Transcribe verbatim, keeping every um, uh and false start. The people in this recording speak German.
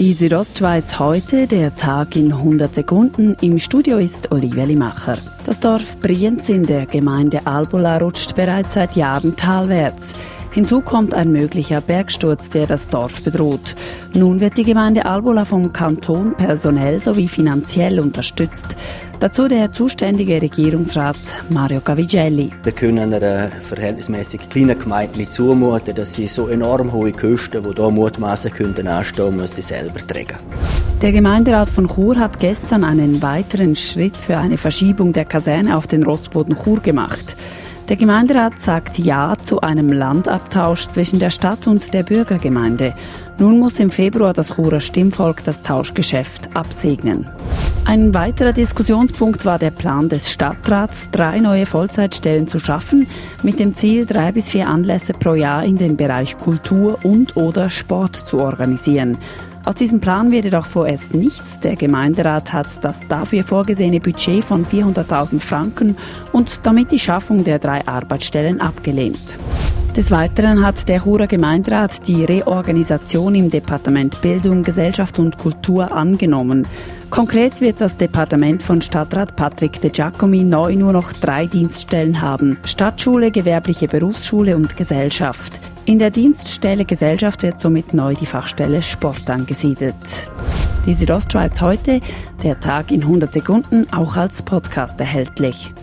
Die Südostschweiz heute, der Tag in hundert Sekunden. Im Studio ist Olivia Limacher. Das Dorf Brienz in der Gemeinde Albula rutscht bereits seit Jahren talwärts. Hinzu kommt ein möglicher Bergsturz, der das Dorf bedroht. Nun wird die Gemeinde Albula vom Kanton personell sowie finanziell unterstützt. Dazu der zuständige Regierungsrat Mario Cavigelli. Wir können einer verhältnismäßig kleinen Gemeinde nicht zumuten, dass sie so enorm hohe Kosten, die hier mutmaßen könnten, anstehen, müssen sie selber tragen. Der Gemeinderat von Chur hat gestern einen weiteren Schritt für eine Verschiebung der Kaserne auf den Rostboden Chur gemacht. Der Gemeinderat sagt Ja zu einem Landabtausch zwischen der Stadt und der Bürgergemeinde. Nun muss im Februar das Churer Stimmvolk das Tauschgeschäft absegnen. Ein weiterer Diskussionspunkt war der Plan des Stadtrats, drei neue Vollzeitstellen zu schaffen, mit dem Ziel, drei bis vier Anlässe pro Jahr in den Bereich Kultur und oder Sport zu organisieren. Aus diesem Plan wird jedoch vorerst nichts. Der Gemeinderat hat das dafür vorgesehene Budget von vierhunderttausend Franken und damit die Schaffung der drei Arbeitsstellen abgelehnt. Des Weiteren hat der Churer Gemeinderat die Reorganisation im Departement Bildung, Gesellschaft und Kultur angenommen. Konkret wird das Departement von Stadtrat Patrick de Giacomi neu nur noch drei Dienststellen haben: Stadtschule, gewerbliche Berufsschule und Gesellschaft. In der Dienststelle Gesellschaft wird somit neu die Fachstelle Sport angesiedelt. Die Südostschweiz heute, der Tag in hundert Sekunden, auch als Podcast erhältlich.